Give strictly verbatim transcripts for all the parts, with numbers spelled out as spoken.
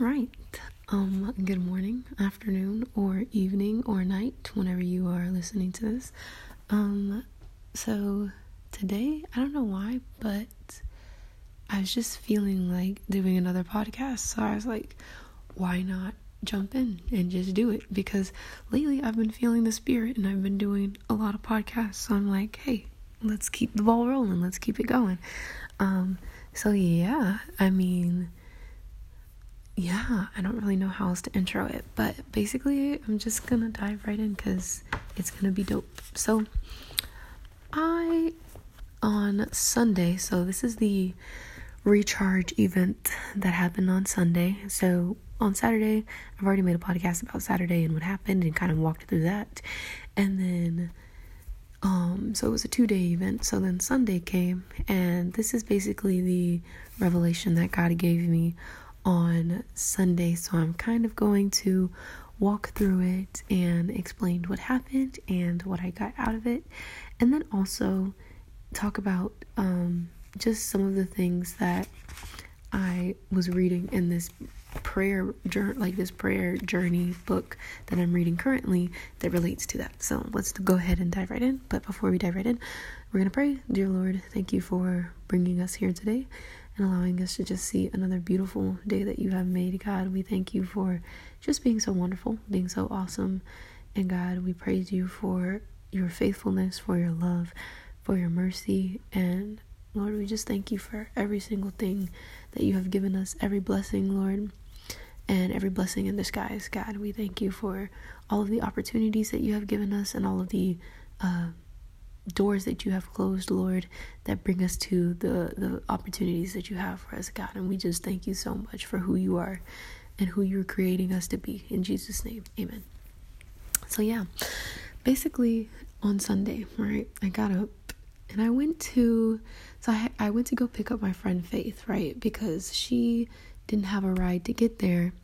Right. Um, good morning, afternoon, or evening, or night, whenever you are listening to this. Um, so today, I don't know why, but I was just feeling like doing another podcast, so I was like, why not jump in and just do it? Because lately I've been feeling the spirit, and I've been doing a lot of podcasts, so I'm like, hey, let's keep the ball rolling, let's keep it going. Um, so yeah, I mean... Yeah, I don't really know how else to intro it, but basically I'm just gonna dive right in because it's gonna be dope. So I, on Sunday, so this is the recharge event that happened on Sunday. So on Saturday, I've already made a podcast about Saturday and what happened and kind of walked through that. And then, um, so it was a two-day event. So then Sunday came, and this is basically the revelation that God gave me on Sunday, so I'm kind of going to walk through it and explain what happened and what I got out of it, and then also talk about um, just some of the things that I was reading in this prayer journey, like this prayer journey book that I'm reading currently that relates to that. So let's go ahead and dive right in. But before we dive right in, we're gonna pray. Dear Lord, thank you for bringing us here today and allowing us to just see another beautiful day that you have made. God, we thank you for just being so wonderful, being so awesome. And God, we praise you for your faithfulness, for your love, for your mercy. And Lord, we just thank you for every single thing that you have given us, every blessing, Lord, and every blessing in disguise. God, we thank you for all of the opportunities that you have given us and all of the uh doors that you have closed, Lord, that bring us to the the opportunities that you have for us, God. And we just thank you so much for who you are and who you're creating us to be. In Jesus' name, amen. So yeah, basically on Sunday, right, I got up and I went to, so I, I went to go pick up my friend Faith, right, because she didn't have a ride to get there.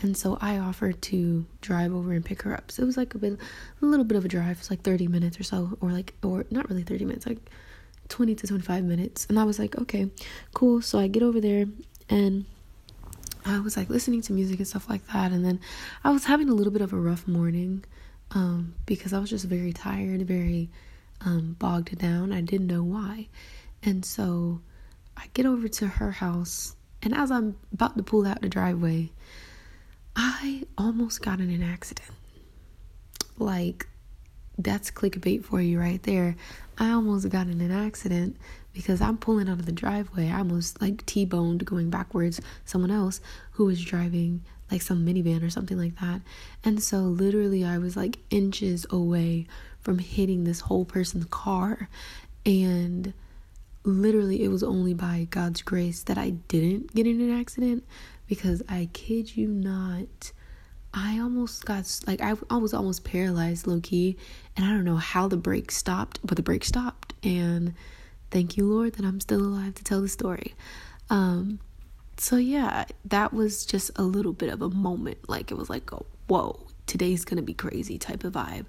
And so I offered to drive over and pick her up. So it was like a bit, a little bit of a drive. It's like thirty minutes or so, or like, or not really thirty minutes, like twenty to twenty-five minutes. And I was like, okay, cool. So I get over there and I was like listening to music and stuff like that. And then I was having a little bit of a rough morning, um, because I was just very tired, very, um, bogged down. I didn't know why. And so I get over to her house, and as I'm about to pull out the driveway, I almost got in an accident. Like, that's clickbait for you right there. I almost got in an accident because I'm pulling out of the driveway. I almost, like, T-boned going backwards someone else who was driving, like, some minivan or something like that. And so, literally, I was, like, inches away from hitting this whole person's car. And literally, it was only by God's grace that I didn't get in an accident. Because I kid you not, I almost got, like, I, I was almost paralyzed, low-key. And I don't know how the brake stopped, but the brake stopped. And thank you, Lord, that I'm still alive to tell the story. Um, so, yeah, that was just a little bit of a moment. Like, it was like, oh, whoa, today's going to be crazy type of vibe.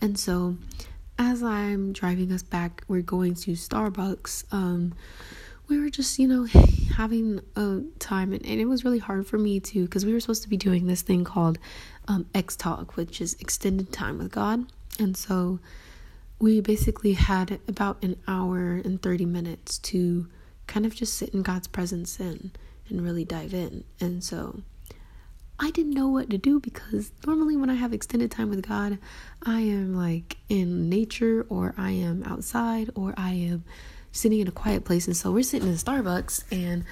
And so, as I'm driving us back, we're going to Starbucks, um... we were just, you know, having a time, and, and it was really hard for me to, because we were supposed to be doing this thing called um, X-Talk, which is Extended Time with God, and so we basically had about an hour and thirty minutes to kind of just sit in God's presence and, and really dive in, and so I didn't know what to do, because normally when I have extended time with God, I am, like, in nature, or I am outside, or I am sitting in a quiet place. And so we're sitting in Starbucks, and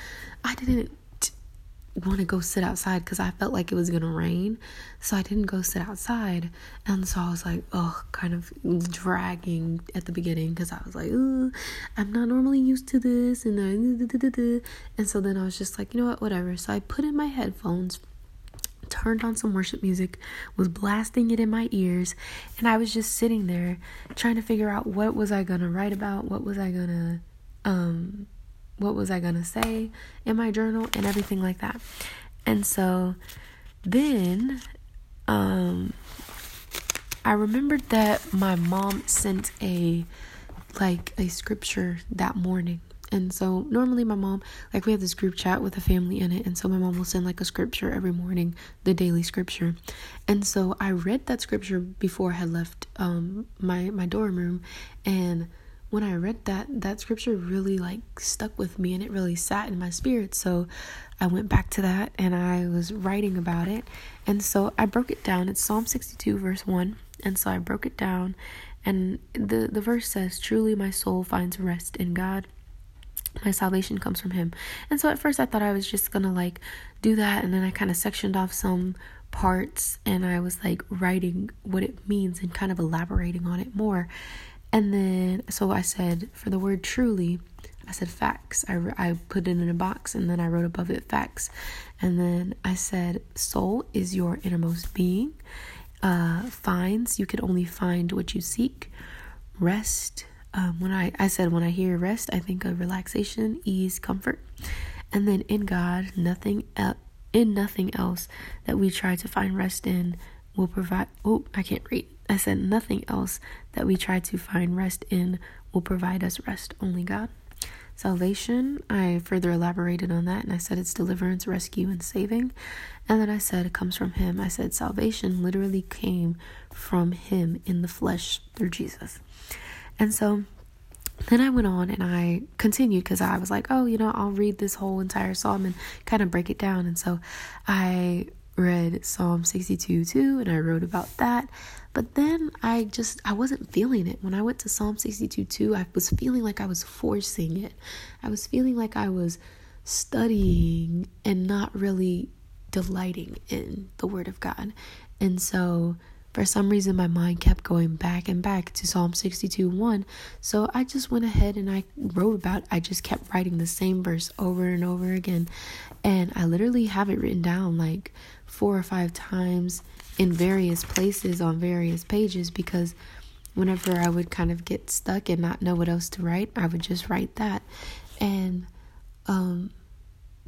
I didn't want to go sit outside because I felt like it was going to rain, so I didn't go sit outside. And so I was like, oh, kind of dragging at the beginning, because I was like, oh, I'm not normally used to this, and then, and so then I was just like, you know what, whatever. So I put in my headphones, turned on some worship music, was blasting it in my ears, and I was just sitting there trying to figure out what was I gonna write about, what was I gonna, um, what was I gonna say in my journal and everything like that. And so then, um, I remembered that my mom sent a, like, a scripture that morning, And so normally my mom, like, we have this group chat with the family in it, and so my mom will send like a scripture every morning, the daily scripture. And so I read that scripture before I had left um my my dorm room, and when I read that that scripture really like stuck with me, and it really sat in my spirit. So I went back to that and I was writing about it, and so I broke it down. It's Psalm sixty-two verse one, and so I broke it down, and the the verse says, "Truly my soul finds rest in God. My salvation comes from him." And so at first I thought I was just gonna like do that, and then I kind of sectioned off some parts and I was like writing what it means and kind of elaborating on it more. And then so I said, for the word truly, I said facts. I, I put it in a box, and then I wrote above it facts. And then I said, soul is your innermost being. Uh, finds, you can only find what you seek. Rest. Um, when I, I said, when I hear rest, I think of relaxation, ease, comfort. And then in God, nothing el- in nothing else that we try to find rest in will provide. Oh, I can't read. I said, nothing else that we try to find rest in will provide us rest. Only God. Salvation, I further elaborated on that, and I said it's deliverance, rescue, and saving. And then I said it comes from him. I said salvation literally came from him in the flesh through Jesus. And so then I went on and I continued, because I was like, oh, you know, I'll read this whole entire psalm and kind of break it down. And so I read Psalm sixty-two too, and I wrote about that. But then I just, I wasn't feeling it. When I went to Psalm sixty-two two, I was feeling like I was forcing it. I was feeling like I was studying and not really delighting in the Word of God. And so for some reason, my mind kept going back and back to Psalm sixty-two one. So I just went ahead and I wrote about, I just kept writing the same verse over and over again. And I literally have it written down like four or five times in various places on various pages, because whenever I would kind of get stuck and not know what else to write, I would just write that. And um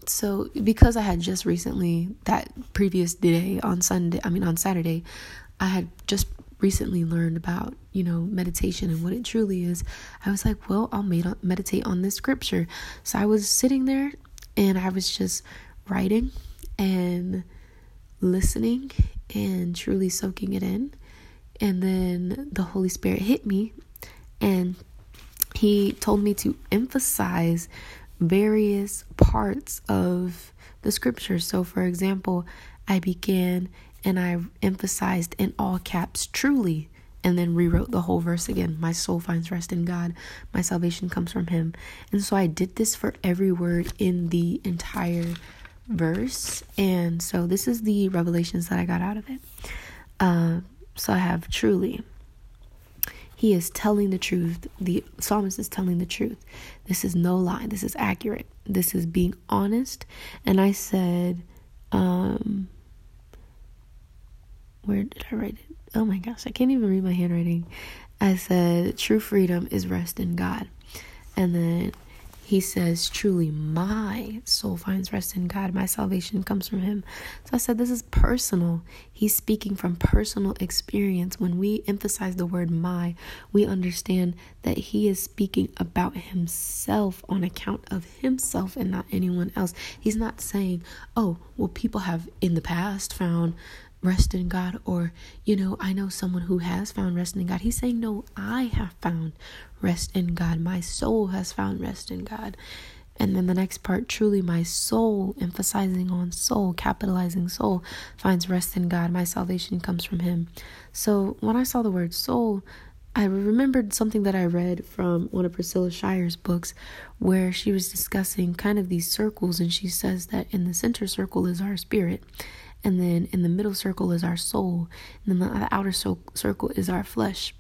so because I had just recently, that previous day on Sunday, I mean on Saturday, I had just recently learned about, you know, meditation and what it truly is, I was like, well, I'll med- meditate on this scripture. So I was sitting there and I was just writing and listening and truly soaking it in. And then the Holy Spirit hit me and he told me to emphasize various parts of the scripture. So for example, I began and I emphasized in all caps, truly, and then rewrote the whole verse again. My soul finds rest in God. My salvation comes from him. And so I did this for every word in the entire verse. And so this is the revelations that I got out of it. Uh, so I have truly. He is telling the truth. The psalmist is telling the truth. This is no lie. This is accurate. This is being honest. And I said, um, where did I write it? Oh my gosh, I can't even read my handwriting. I said, true freedom is rest in God. And then he says, truly, my soul finds rest in God. My salvation comes from him. So I said, this is personal. He's speaking from personal experience. When we emphasize the word my, we understand that he is speaking about himself on account of himself and not anyone else. He's not saying, oh, well, people have in the past found rest in God, or, you know, I know someone who has found rest in God. He's saying, no, I have found rest in God. My soul has found rest in God. And then the next part, truly my soul, emphasizing on soul, capitalizing soul, finds rest in God. My salvation comes from him. So when I saw the word soul, I remembered something that I read from one of Priscilla Shire's books, where she was discussing kind of these circles, and she says that in the center circle is our spirit, and then in the middle circle is our soul, and then the outer so- circle is our flesh.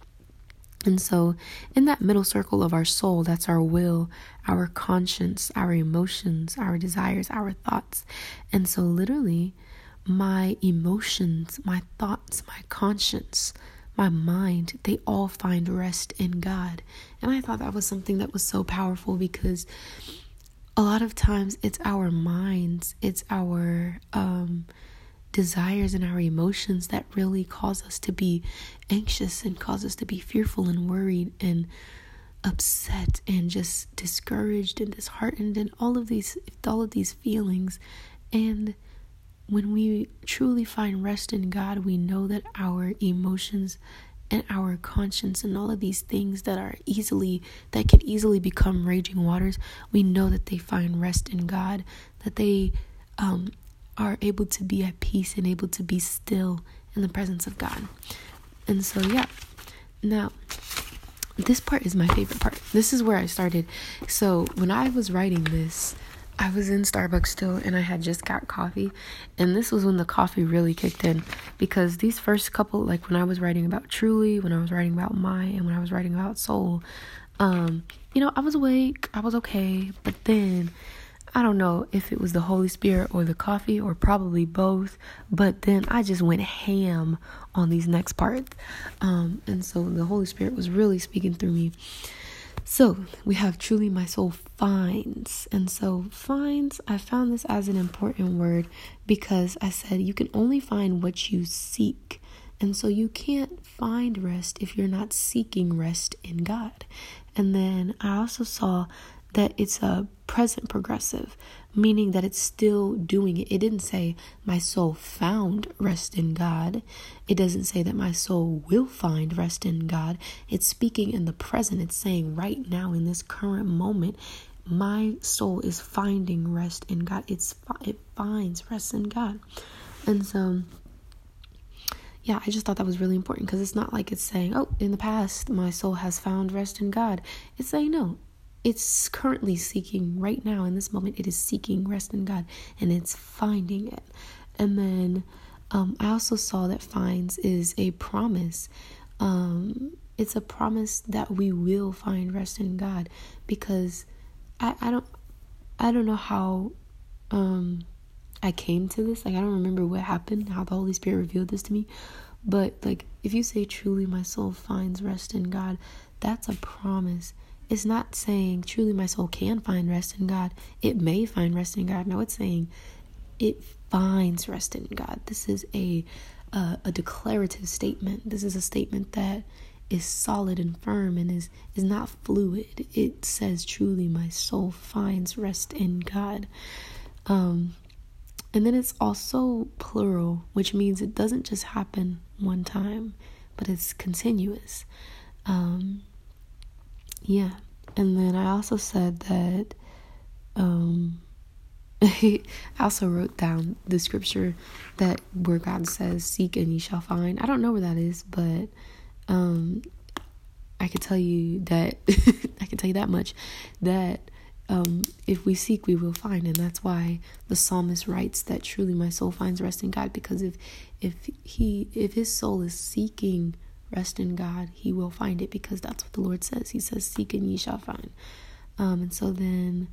And so in that middle circle of our soul, that's our will, our conscience, our emotions, our desires, our thoughts. And so literally, my emotions, my thoughts, my conscience, my mind, they all find rest in God. And I thought that was something that was so powerful, because a lot of times it's our minds, it's our um desires and our emotions that really cause us to be anxious and cause us to be fearful and worried and upset and just discouraged and disheartened and all of these all of these feelings. And when we truly find rest in God, we know that our emotions and our conscience and all of these things that are easily that can easily become raging waters, we know that they find rest in God, that they um, are able to be at peace and able to be still in the presence of God. And so, yeah. Now, this part is my favorite part. This is where I started. So when I was writing this, I was in Starbucks still, and I had just got coffee, and this was when the coffee really kicked in, because these first couple, like when I was writing about Truly, when I was writing about Mai, and when I was writing about Soul, um, you know, I was awake, I was okay, but then, I don't know if it was the Holy Spirit or the coffee or probably both, but then I just went ham on these next parts, um, and so the Holy Spirit was really speaking through me. So we have Truly My Soul Finds. And so finds, I found this as an important word because I said you can only find what you seek. And so you can't find rest if you're not seeking rest in God. And then I also saw that it's a present progressive, meaning that it's still doing it. It didn't say my soul found rest in God. It doesn't say that my soul will find rest in God. It's speaking in the present. It's saying right now in this current moment, my soul is finding rest in God. It's it finds rest in God. And so, yeah, I just thought that was really important because it's not like it's saying, oh, in the past, my soul has found rest in God. It's saying no. It's currently seeking, right now, in this moment, it is seeking rest in God, and it's finding it. And then um, I also saw that finds is a promise. Um, it's a promise that we will find rest in God, because I, I don't I don't know how um, I came to this. Like, I don't remember what happened, how the Holy Spirit revealed this to me. But, like, if you say, truly my soul finds rest in God, that's a promise. It's not saying, truly my soul can find rest in God. It may find rest in God. No, it's saying it finds rest in God. This is a uh, a declarative statement. This is a statement that is solid and firm and is, is not fluid. It says, truly my soul finds rest in God. Um, and then it's also plural, which means it doesn't just happen one time, but it's continuous. Um Yeah, and then I also said that, um, I also wrote down the scripture that where God says, seek and ye shall find. I don't know where that is, but um, I could tell you that, I could tell you that much, that um, if we seek, we will find. And that's why the psalmist writes that truly my soul finds rest in God, because if, if he, if his soul is seeking rest in God, he will find it, because that's what the Lord says. He says, seek and ye shall find. Um, and so then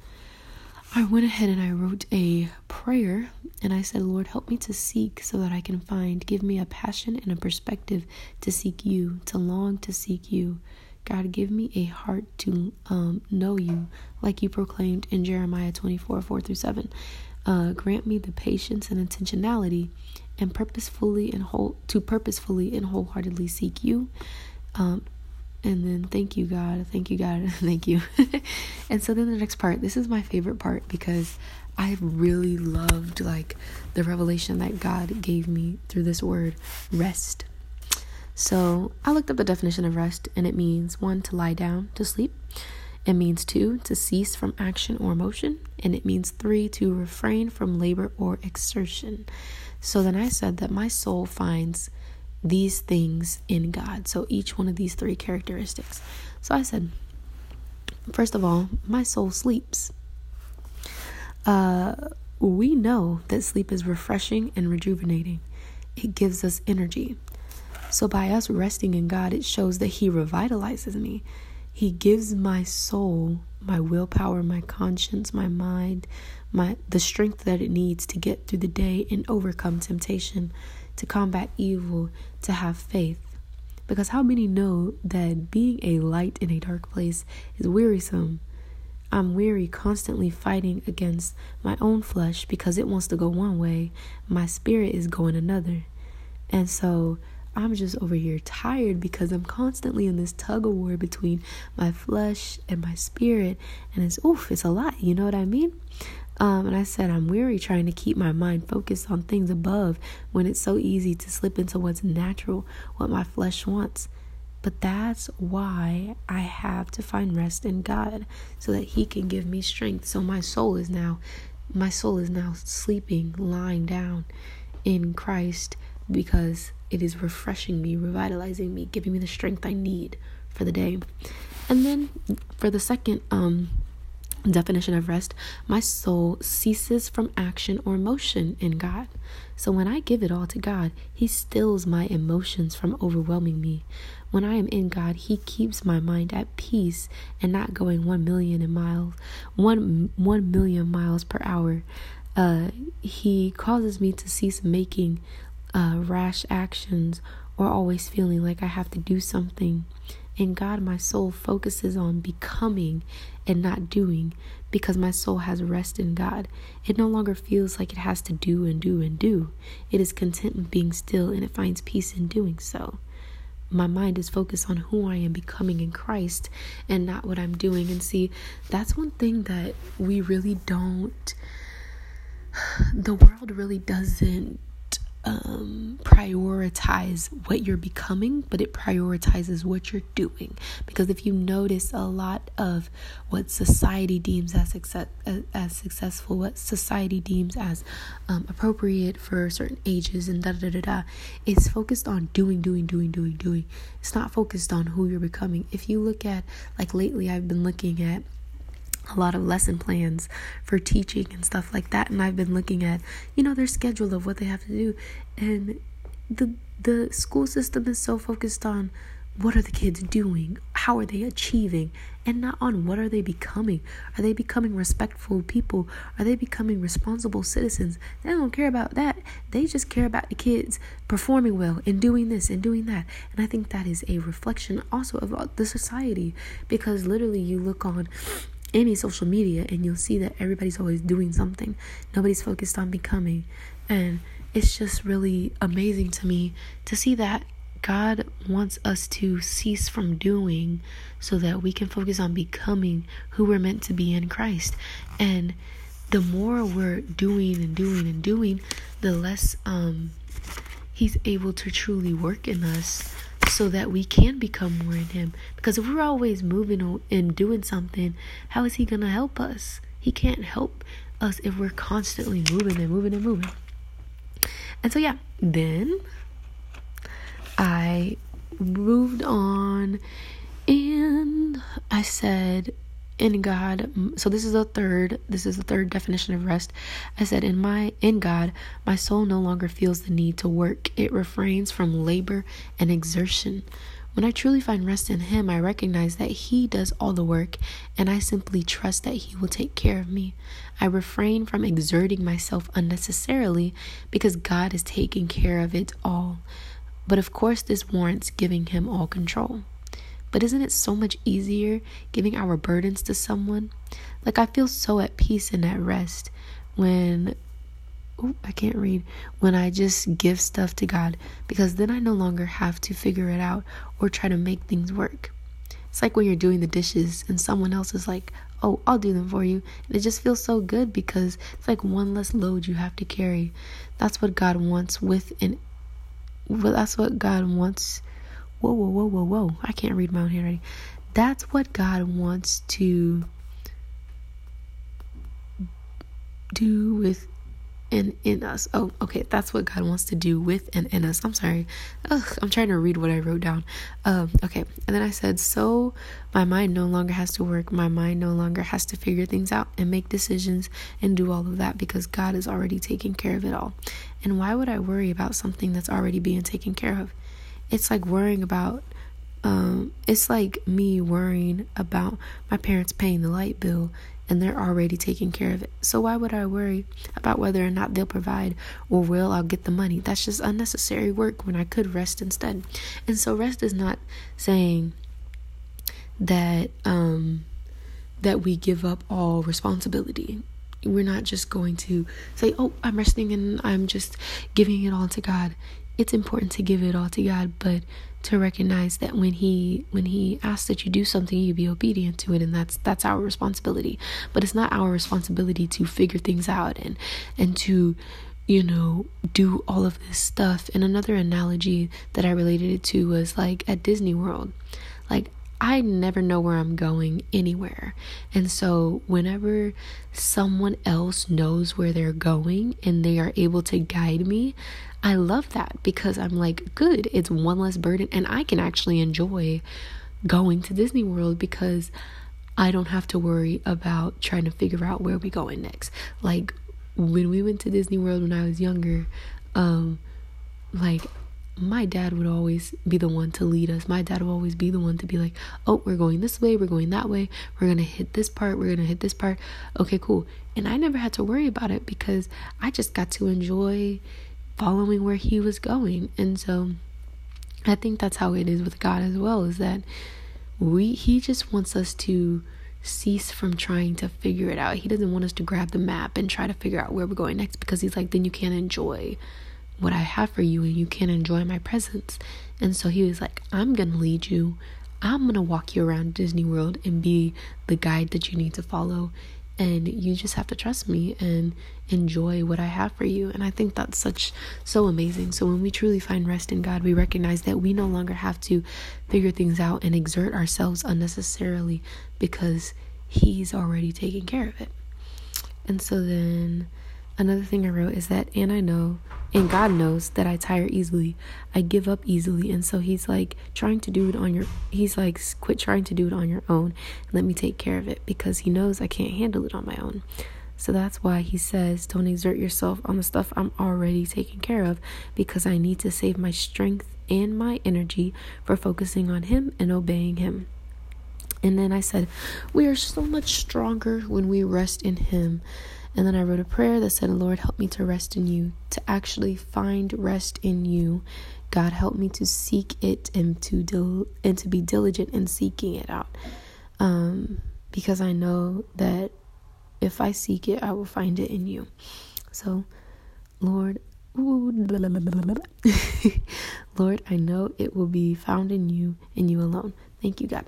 I went ahead and I wrote a prayer, and I said, Lord, help me to seek so that I can find. Give me a passion and a perspective to seek you, to long to seek you. God, give me a heart to um, know you, like you proclaimed in Jeremiah twenty-four, four through seven. Uh, grant me the patience and intentionality and purposefully and whole to purposefully and wholeheartedly seek you. Um, and then thank you, God. Thank you, God. Thank you. And so then the next part, this is my favorite part, because I really loved like the revelation that God gave me through this word, rest. So I looked up the definition of rest, and it means one, to lie down, to sleep. It means two, to cease from action or motion. And it means three, to refrain from labor or exertion. So then I said that my soul finds these things in God. So each one of these three characteristics. So I said, first of all, my soul sleeps. Uh, we know that sleep is refreshing and rejuvenating. It gives us energy. So by us resting in God, it shows that he revitalizes me. He gives my soul, my willpower, my conscience, my mind, my the strength that it needs to get through the day and overcome temptation, to combat evil, to have faith. Because how many know that being a light in a dark place is wearisome? I'm weary constantly fighting against my own flesh because it wants to go one way. My spirit is going another. And so I'm just over here tired because I'm constantly in this tug of war between my flesh and my spirit, and it's oof, it's a lot, you know what I mean? Um, and I said, I'm weary trying to keep my mind focused on things above when it's so easy to slip into what's natural, what my flesh wants. But that's why I have to find rest in God, so that he can give me strength. So my soul is now, my soul is now sleeping, lying down in Christ, because it is refreshing me, revitalizing me, giving me the strength I need for the day. And then for the second, um, definition of rest, my soul ceases from action or emotion in God. So when I give it all to God, he stills my emotions from overwhelming me. When I am in God, he keeps my mind at peace and not going one million miles, one one million miles per hour. Uh, he causes me to cease making uh, rash actions or always feeling like I have to do something. In God, my soul focuses on becoming and not doing, because my soul has rest in God. It no longer feels like it has to do and do and do. It is content with being still, and it finds peace in doing so. My mind is focused on who I am becoming in Christ and not what I'm doing. And see, that's one thing that we really don't, the world really doesn't um prioritize what you're becoming, but it prioritizes what you're doing. Because if you notice, a lot of what society deems as success, as, as successful, what society deems as um, appropriate for certain ages and da da da da, is focused on doing, doing, doing, doing, doing. It's not focused on who you're becoming. If you look at, like lately, I've been looking at a lot of lesson plans for teaching and stuff like that, and I've been looking at, you know, their schedule of what they have to do, and the the school system is so focused on what are the kids doing, how are they achieving, and not on what are they becoming. Are they becoming respectful people? Are they becoming responsible citizens? They don't care about that. They just care about the kids performing well and doing this and doing that. And I think that is a reflection also of the society, because literally you look on any social media and you'll see that everybody's always doing something. Nobody's focused on becoming. And it's just really amazing to me to see that God wants us to cease from doing so that we can focus on becoming who we're meant to be in Christ. And the more we're doing and doing and doing, the less um he's able to truly work in us, so that we can become more in him. Because if we're always moving and doing something, how is he going to help us? He can't help us if we're constantly moving and moving and moving. And so, yeah, then I moved on and I said, in God, so this is the third, this is the third definition of rest. I said, in my, in God, my soul no longer feels the need to work. It refrains from labor and exertion. When I truly find rest in him, I recognize that he does all the work, and I simply trust that he will take care of me. I refrain from exerting myself unnecessarily because God is taking care of it all. But of course, this warrants giving him all control. But isn't it so much easier giving our burdens to someone? Like, I feel so at peace and at rest when, ooh, I can't read, when I just give stuff to God, because then I no longer have to figure it out or try to make things work. It's like when you're doing the dishes and someone else is like, oh, I'll do them for you. And it just feels so good because it's like one less load you have to carry. That's what God wants with an, well, that's what God wants Whoa, whoa, whoa, whoa, whoa. I can't read my own handwriting. That's what God wants to do with and in us. Oh, okay. That's what God wants to do with and in us. I'm sorry. Ugh, I'm trying to read what I wrote down. Um, okay. And then I said, so my mind no longer has to work. My mind no longer has to figure things out and make decisions and do all of that, because God is already taking care of it all. And why would I worry about something that's already being taken care of? It's like worrying about, um, it's like me worrying about my parents paying the light bill, and they're already taking care of it. So why would I worry about whether or not they'll provide or will I'll get the money? That's just unnecessary work when I could rest instead. And so rest is not saying that, um, that we give up all responsibility. We're not just going to say, oh, I'm resting and I'm just giving it all to God. it's important to give it all to God, but to recognize that when he when he asks that you do something, you be obedient to it, and that's that's our responsibility. But it's not our responsibility to figure things out and and to, you know, do all of this stuff. And another analogy that I related it to was like at Disney World. Like, I never know where I'm going anywhere. And so whenever someone else knows where they're going and they are able to guide me, I love that, because I'm like, good, it's one less burden. And I can actually enjoy going to Disney World because I don't have to worry about trying to figure out where we're going next. Like, when we went to Disney World when I was younger, um, like... my dad would always be the one to lead us. My dad would always be the one to be like, oh, we're going this way, we're going that way, we're going to hit this part, we're going to hit this part. Okay, cool. And I never had to worry about it because I just got to enjoy following where he was going. And so I think that's how it is with God as well, is that we he just wants us to cease from trying to figure it out. He doesn't want us to grab the map and try to figure out where we're going next, because he's like, then you can't enjoy what I have for you and you can't enjoy my presence. And so he was like, I'm gonna lead you, I'm gonna walk you around Disney World and be the guide that you need to follow, and you just have to trust me and enjoy what I have for you. And I think that's such so amazing. So when we truly find rest in God, we recognize that we no longer have to figure things out and exert ourselves unnecessarily, because he's already taking care of it. And so then another thing I wrote is that, and I know, and God knows that I tire easily. I give up easily. And so he's like, trying to do it on your, he's like, quit trying to do it on your own. And let me take care of it, because he knows I can't handle it on my own. So that's why he says, don't exert yourself on the stuff I'm already taking care of, because I need to save my strength and my energy for focusing on him and obeying him. And then I said, we are so much stronger when we rest in him. And then I wrote a prayer that said, Lord, help me to rest in you, to actually find rest in you. God, help me to seek it and to dil- and to be diligent in seeking it out. Um, because I know that if I seek it, I will find it in you. So, Lord, ooh, blah, blah, blah, blah, blah. Lord, I know it will be found in you and you alone. Thank you, God.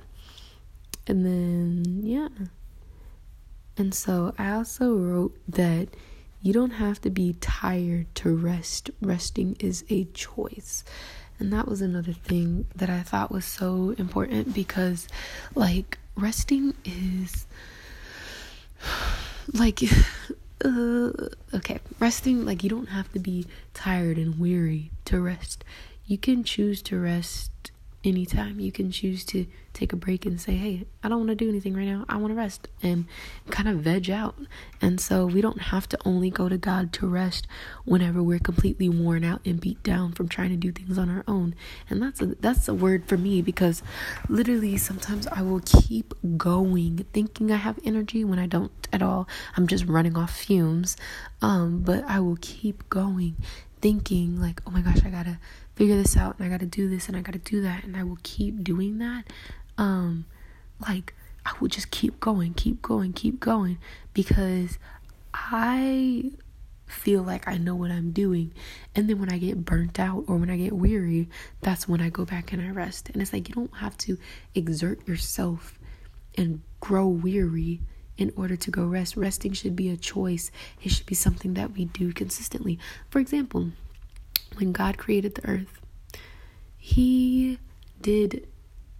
And then, yeah. And so I also wrote that you don't have to be tired to rest. Resting is a choice. And that was another thing that I thought was so important, because, like, resting is, like, uh, okay, resting, like, you don't have to be tired and weary to rest. You can choose to rest anytime. You can choose to take a break and say, hey, I don't want to do anything right now, I want to rest and kind of veg out. And so we don't have to only go to God to rest whenever we're completely worn out and beat down from trying to do things on our own. And that's a that's a word for me, because literally sometimes I will keep going thinking I have energy when I don't at all. I'm just running off fumes, um but I will keep going thinking like, oh my gosh, I gotta figure this out, and I gotta do this, and I gotta do that, and I will keep doing that. Um, like, I will just keep going, keep going, keep going, because I feel like I know what I'm doing. And then when I get burnt out or when I get weary, that's when I go back and I rest. And it's like, you don't have to exert yourself and grow weary in order to go rest. Resting should be a choice. It should be something that we do consistently. For example, when God created the earth, he did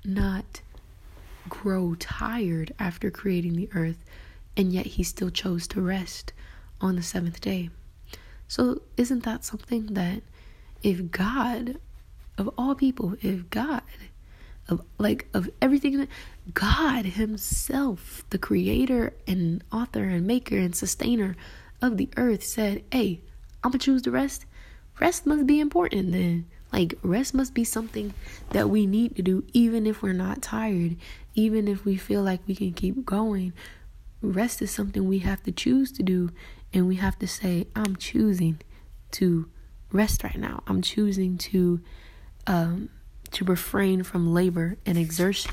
not grow tired after creating the earth, and yet he still chose to rest on the seventh day. So isn't that something that if God, of all people, if God, of like of everything, God himself, the creator and author and maker and sustainer of the earth, said, hey, I'm going to choose to rest. Rest must be important then. Like, rest must be something that we need to do, even if we're not tired, even if we feel like we can keep going. Rest is something we have to choose to do, and we have to say, I'm choosing to rest right now. I'm choosing to um, to refrain from labor and exertion.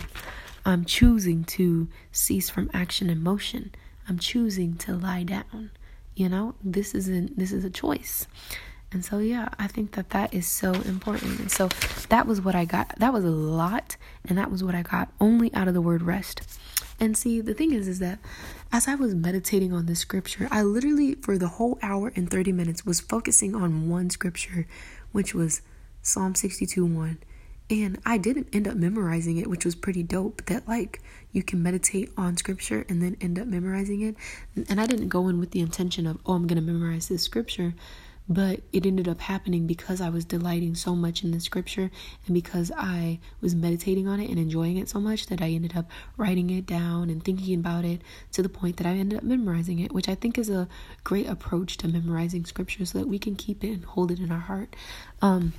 I'm choosing to cease from action and motion. I'm choosing to lie down. You know, this isn't, this is a choice. And so, yeah, I think that that is so important. And so that was what I got. That was a lot. And that was what I got only out of the word rest. And see, the thing is, is that as I was meditating on this scripture, I literally for the whole hour and thirty minutes was focusing on one scripture, which was Psalm sixty-two one. And I didn't end up memorizing it, which was pretty dope, that like you can meditate on scripture and then end up memorizing it. And I didn't go in with the intention of, oh, I'm going to memorize this scripture. But it ended up happening because I was delighting so much in the scripture and because I was meditating on it and enjoying it so much that I ended up writing it down and thinking about it to the point that I ended up memorizing it, which I think is a great approach to memorizing scripture so that we can keep it and hold it in our heart. Um,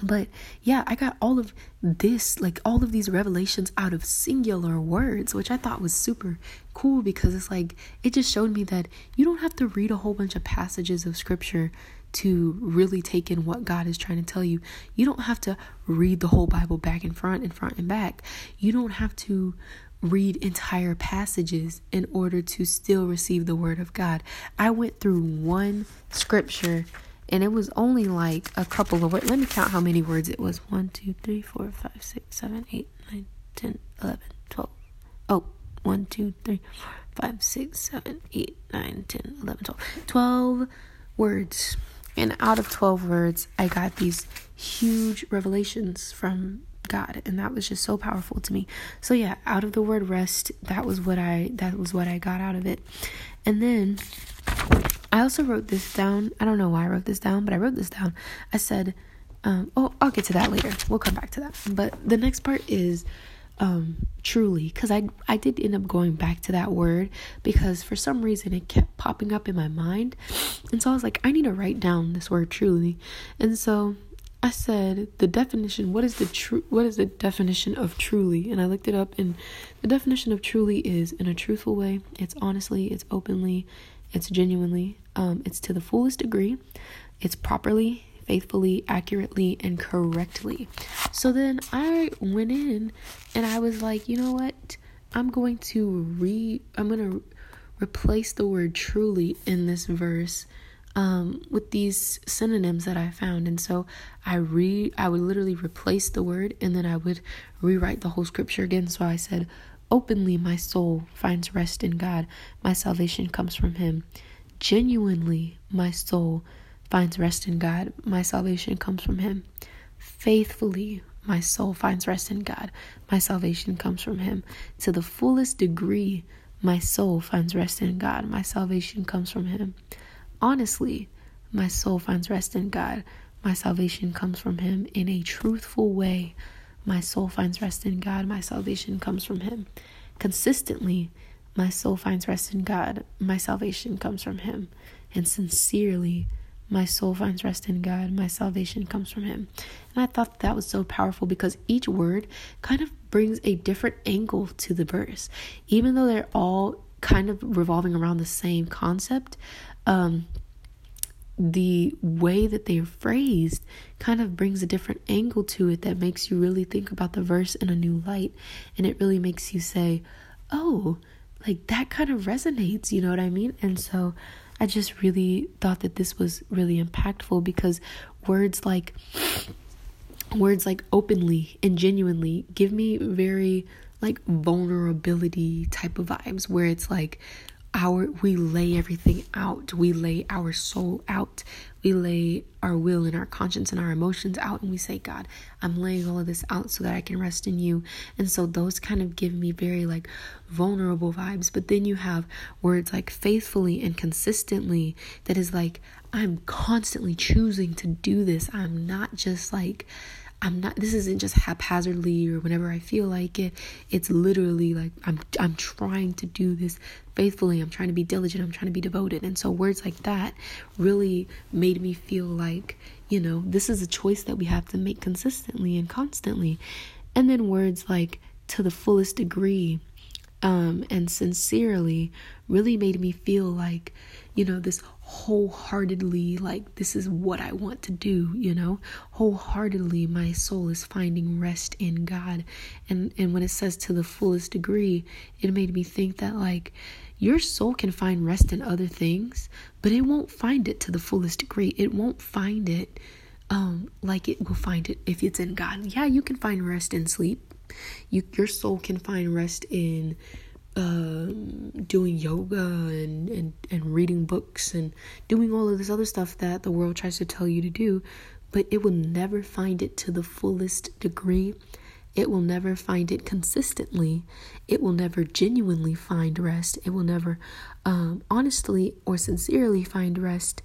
but yeah, I got all of this, like all of these revelations out of singular words, which I thought was super cool because it's like, it just showed me that you don't have to read a whole bunch of passages of scripture to really take in what God is trying to tell you. You don't have to read the whole Bible back and front and front and back. You don't have to read entire passages in order to still receive the word of God. I went through one scripture and it was only like a couple of words. Let me count how many words it was. one, two, three, four, five, six, seven, eight, nine, ten, eleven, twelve. Oh, one, two, three, four, five, six, seven, eight, nine, ten, eleven, twelve. twelve words. And out of twelve words, I got these huge revelations from God. And that was just so powerful to me. So yeah, out of the word rest, that was what I, that was what I got out of it. And then I also wrote this down. I don't know why I wrote this down, but I wrote this down. I said, um, oh, I'll get to that later. We'll come back to that. But the next part is um, truly, because I, I did end up going back to that word because for some reason it kept popping up in my mind. And so I was like, I need to write down this word truly. And so I said the definition, what is the true, what is the definition of truly? And I looked it up, and the definition of truly is in a truthful way. It's honestly, it's openly, it's genuinely, um, it's to the fullest degree, it's properly, faithfully, accurately, and correctly. So then I went in and I was like, you know what? I'm going to re, I'm going to replace the word truly in this verse, um, with these synonyms that I found. And so I re, I would literally replace the word and then I would rewrite the whole scripture again. So I said, openly, my soul finds rest in God. My salvation comes from him. Genuinely, my soul finds rest in God. My salvation comes from him. Faithfully, my soul finds rest in God. My salvation comes from him. To the fullest degree, my soul finds rest in God. My salvation comes from him. Honestly, my soul finds rest in God. My salvation comes from him. In a truthful way, my soul finds rest in God. My salvation comes from him. Consistently, my soul finds rest in God. My salvation comes from him. And sincerely, my soul finds rest in God. My salvation comes from him. And I thought that was so powerful because each word kind of brings a different angle to the verse. Even though they're all kind of revolving around the same concept, um, the way that they are phrased kind of brings a different angle to it that makes you really think about the verse in a new light. And it really makes you say, oh, like that kind of resonates, you know what I mean? And so I just really thought that this was really impactful because words like, words like openly and genuinely give me very like vulnerability type of vibes where it's like, Our, we lay everything out. We lay our soul out. We lay our will and our conscience and our emotions out. And we say, God, I'm laying all of this out so that I can rest in you. And so those kind of give me very like vulnerable vibes. But then you have words like faithfully and consistently that is like, I'm constantly choosing to do this. I'm not just like, I'm not, this isn't just haphazardly or whenever I feel like it. It's literally like, I'm, I'm trying to do this faithfully. I'm trying to be diligent. I'm trying to be devoted. And so words like that really made me feel like, you know, this is a choice that we have to make consistently and constantly. And then words like to the fullest degree, um, and sincerely really made me feel like, you know, this wholeheartedly, like this is what I want to do, you know, wholeheartedly, my soul is finding rest in God. And, and when it says to the fullest degree, it made me think that like, Your soul can find rest in other things, but it won't find it to the fullest degree. It won't find it um, like it will find it if it's in God. Yeah, you can find rest in sleep. You, your soul can find rest in uh, doing yoga and, and, and reading books and doing all of this other stuff that the world tries to tell you to do, but it will never find it to the fullest degree. It will never find it consistently. It will never genuinely find rest. It will never um, honestly or sincerely find rest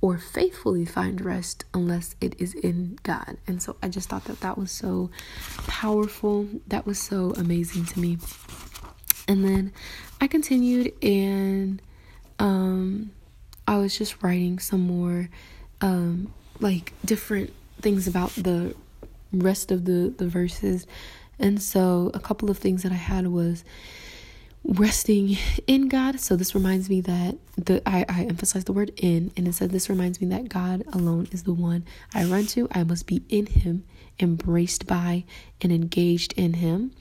or faithfully find rest unless it is in God. And so I just thought that that was so powerful. That was so amazing to me. And then I continued and um, I was just writing some more um, like different things about the rest of the the verses. And so a couple of things that I had was resting in God. So this reminds me that the I, I emphasized the word in, and it said this reminds me that God alone is the one I run to. I must be in him, embraced by and engaged in him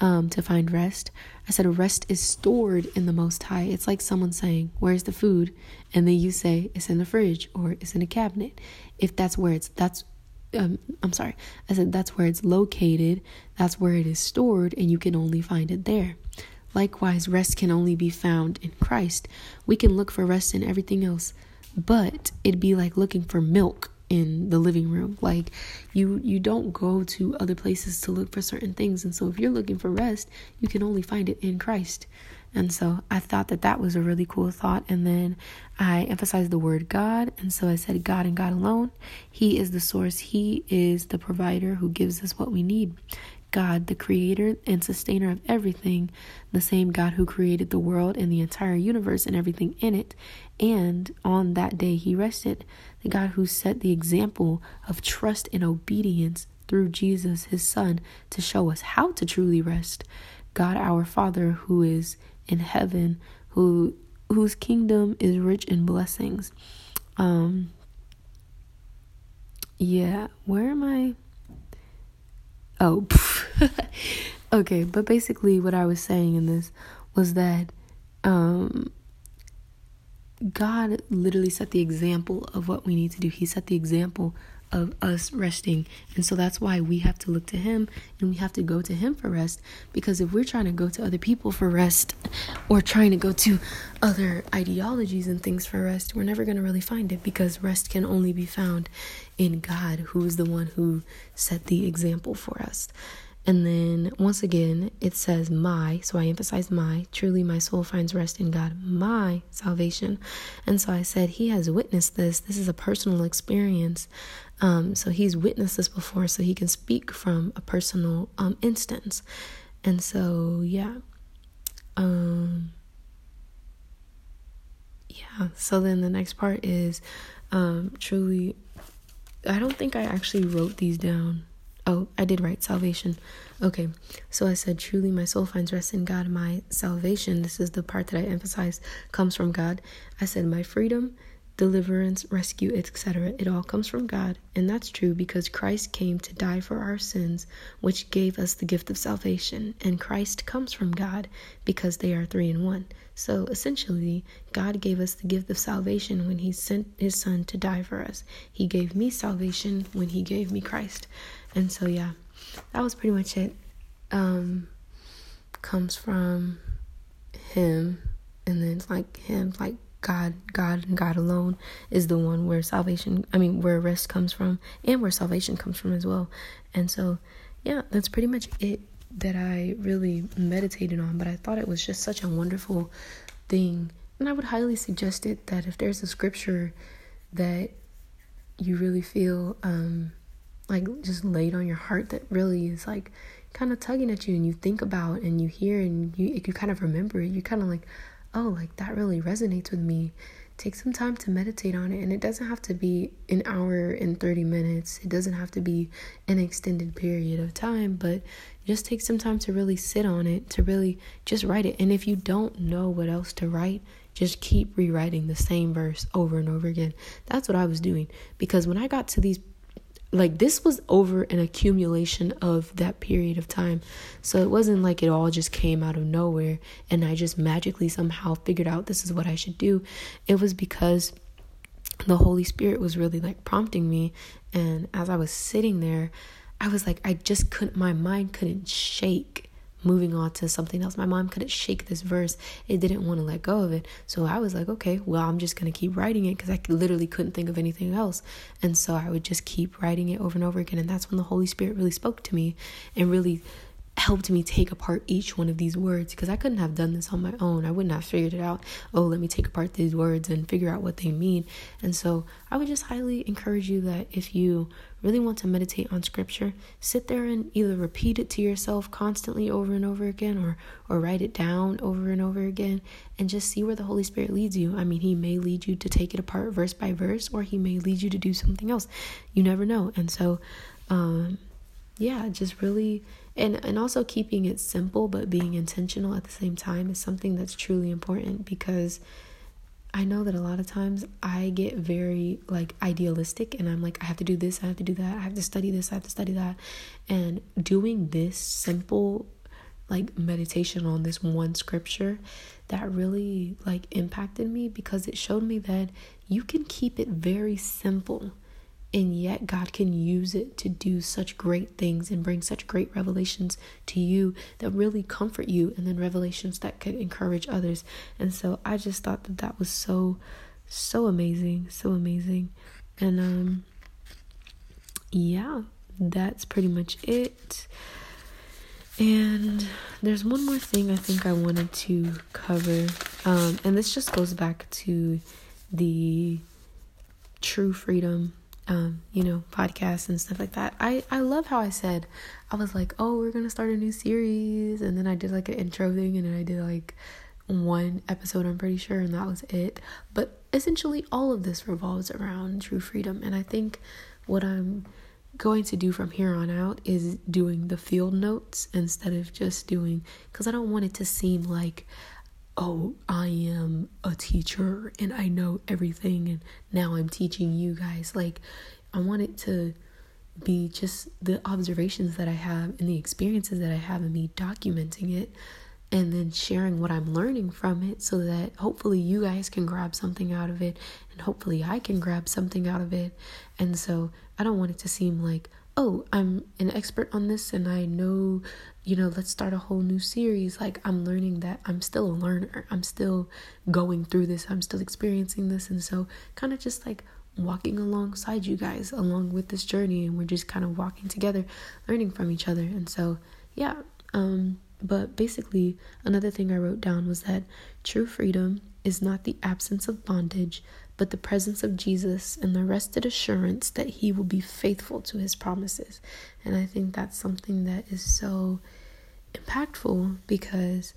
um to find rest. I said rest is stored in the Most High. It's like someone saying, where's the food? And then you say it's in the fridge or it's in a cabinet. If that's where it's that's Um, I'm sorry, I said that's where it's located, that's where it is stored, and you can only find it there. Likewise, rest can only be found in Christ. We can look for rest in everything else, but it'd be like looking for milk in the living room. Like you you don't go to other places to look for certain things, and so if you're looking for rest, you can only find it in Christ. And so I thought that that was a really cool thought. And then I emphasized the word God. And so I said God and God alone. He is the source. He is the provider who gives us what we need. God, the creator and sustainer of everything. The same God who created the world and the entire universe and everything in it. And on that day he rested. The God who set the example of trust and obedience through Jesus, his son, to show us how to truly rest. God, our Father, who is in heaven, who whose kingdom is rich in blessings. Um yeah where am I oh okay but basically what I was saying in this was that um God literally set the example of what we need to do. He set the example of us resting. And so that's why we have to look to him and we have to go to him for rest, because if we're trying to go to other people for rest or trying to go to other ideologies and things for rest, we're never going to really find it, because rest can only be found in God, who is the one who set the example for us. And then once again, it says my, so I emphasize my, truly my soul finds rest in God, my salvation. And so I said, he has witnessed this. This is a personal experience. Um, so he's witnessed this before, so he can speak from a personal um, instance. And so, yeah. Um, yeah. So then the next part is um, truly, I don't think I actually wrote these down. Oh, I did write salvation. Okay, so I said, truly my soul finds rest in God, my salvation. This is the part that I emphasized comes from God. I said, my freedom, deliverance, rescue, et cetera. It all comes from God. And that's true because Christ came to die for our sins, which gave us the gift of salvation. And Christ comes from God because they are three in one. So essentially, God gave us the gift of salvation when he sent his son to die for us. He gave me salvation when he gave me Christ. And so, yeah, that was pretty much it. Um, comes from him, and then like him, like God, God and God alone is the one where salvation, I mean, where rest comes from and where salvation comes from as well. And so, yeah, that's pretty much it that I really meditated on. But I thought it was just such a wonderful thing. And I would highly suggest it, that if there's a scripture that you really feel, um, like just laid on your heart that really is like kind of tugging at you, and you think about and you hear and you you kind of remember it, you kind of like, oh, like that really resonates with me. Take some time to meditate on it, and it doesn't have to be an hour and thirty minutes. It doesn't have to be an extended period of time, but just take some time to really sit on it, to really just write it. And if you don't know what else to write, just keep rewriting the same verse over and over again. That's what I was doing, because when I got to these Like, this was over an accumulation of that period of time. So it wasn't like it all just came out of nowhere and I just magically somehow figured out this is what I should do. It was because the Holy Spirit was really, like, prompting me. And as I was sitting there, I was like, I just couldn't, my mind couldn't shake moving on to something else. My mind couldn't shake this verse. It didn't want to let go of it. So I was like, okay, well, I'm just going to keep writing it because I literally couldn't think of anything else. And so I would just keep writing it over and over again. And that's when the Holy Spirit really spoke to me and really helped me take apart each one of these words, because I couldn't have done this on my own. I would not have figured it out. Oh, let me take apart these words and figure out what they mean. And so I would just highly encourage you that if you really want to meditate on scripture, sit there and either repeat it to yourself constantly over and over again, or or write it down over and over again, and just see where the Holy Spirit leads you. I mean, he may lead you to take it apart verse by verse, or he may lead you to do something else. You never know. And so, um, yeah, just really... And and also keeping it simple, but being intentional at the same time is something that's truly important, because I know that a lot of times I get very, like, idealistic and I'm like, I have to do this, I have to do that, I have to study this, I have to study that. And doing this simple, like, meditation on this one scripture, that really, like, impacted me, because it showed me that you can keep it very simple, and yet God can use it to do such great things and bring such great revelations to you that really comfort you, and then revelations that could encourage others. And so I just thought that that was so, so amazing, so amazing. And um, yeah, that's pretty much it. And there's one more thing I think I wanted to cover. Um, and this just goes back to the True Freedom Um, you know, podcasts and stuff like that. I, I love how I said, I was like, oh, we're going to start a new series. And then I did like an intro thing, and then I did like one episode, I'm pretty sure, and that was it. But essentially all of this revolves around true freedom. And I think what I'm going to do from here on out is doing the field notes instead of just doing, because I don't want it to seem like, oh, I am a teacher and I know everything and now I'm teaching you guys. Like, I want it to be just the observations that I have and the experiences that I have, and me documenting it and then sharing what I'm learning from it, so that hopefully you guys can grab something out of it, and hopefully I can grab something out of it. And so I don't want it to seem like, oh, I'm an expert on this and I know, you know, let's start a whole new series. Like, I'm learning that I'm still a learner. I'm still going through this. I'm still experiencing this. And so kind of just like walking alongside you guys along with this journey, and we're just kind of walking together, learning from each other. And so, yeah. Um, but basically, another thing I wrote down was that true freedom is not the absence of bondage, but the presence of Jesus and the rested assurance that he will be faithful to his promises. And I think that's something that is so impactful, because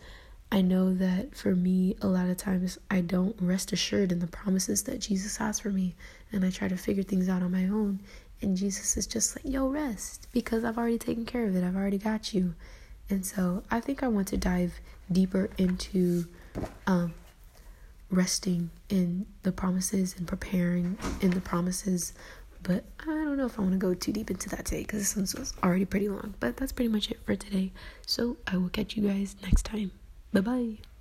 I know that for me, a lot of times I don't rest assured in the promises that Jesus has for me, and I try to figure things out on my own. And Jesus is just like, yo, rest, because I've already taken care of it. I've already got you. And so I think I want to dive deeper into um, resting in the promises and preparing in the promises, but I don't know if I want to go too deep into that today, because this one's was already pretty long. But that's pretty much it for today, so I will catch you guys next time. Bye bye.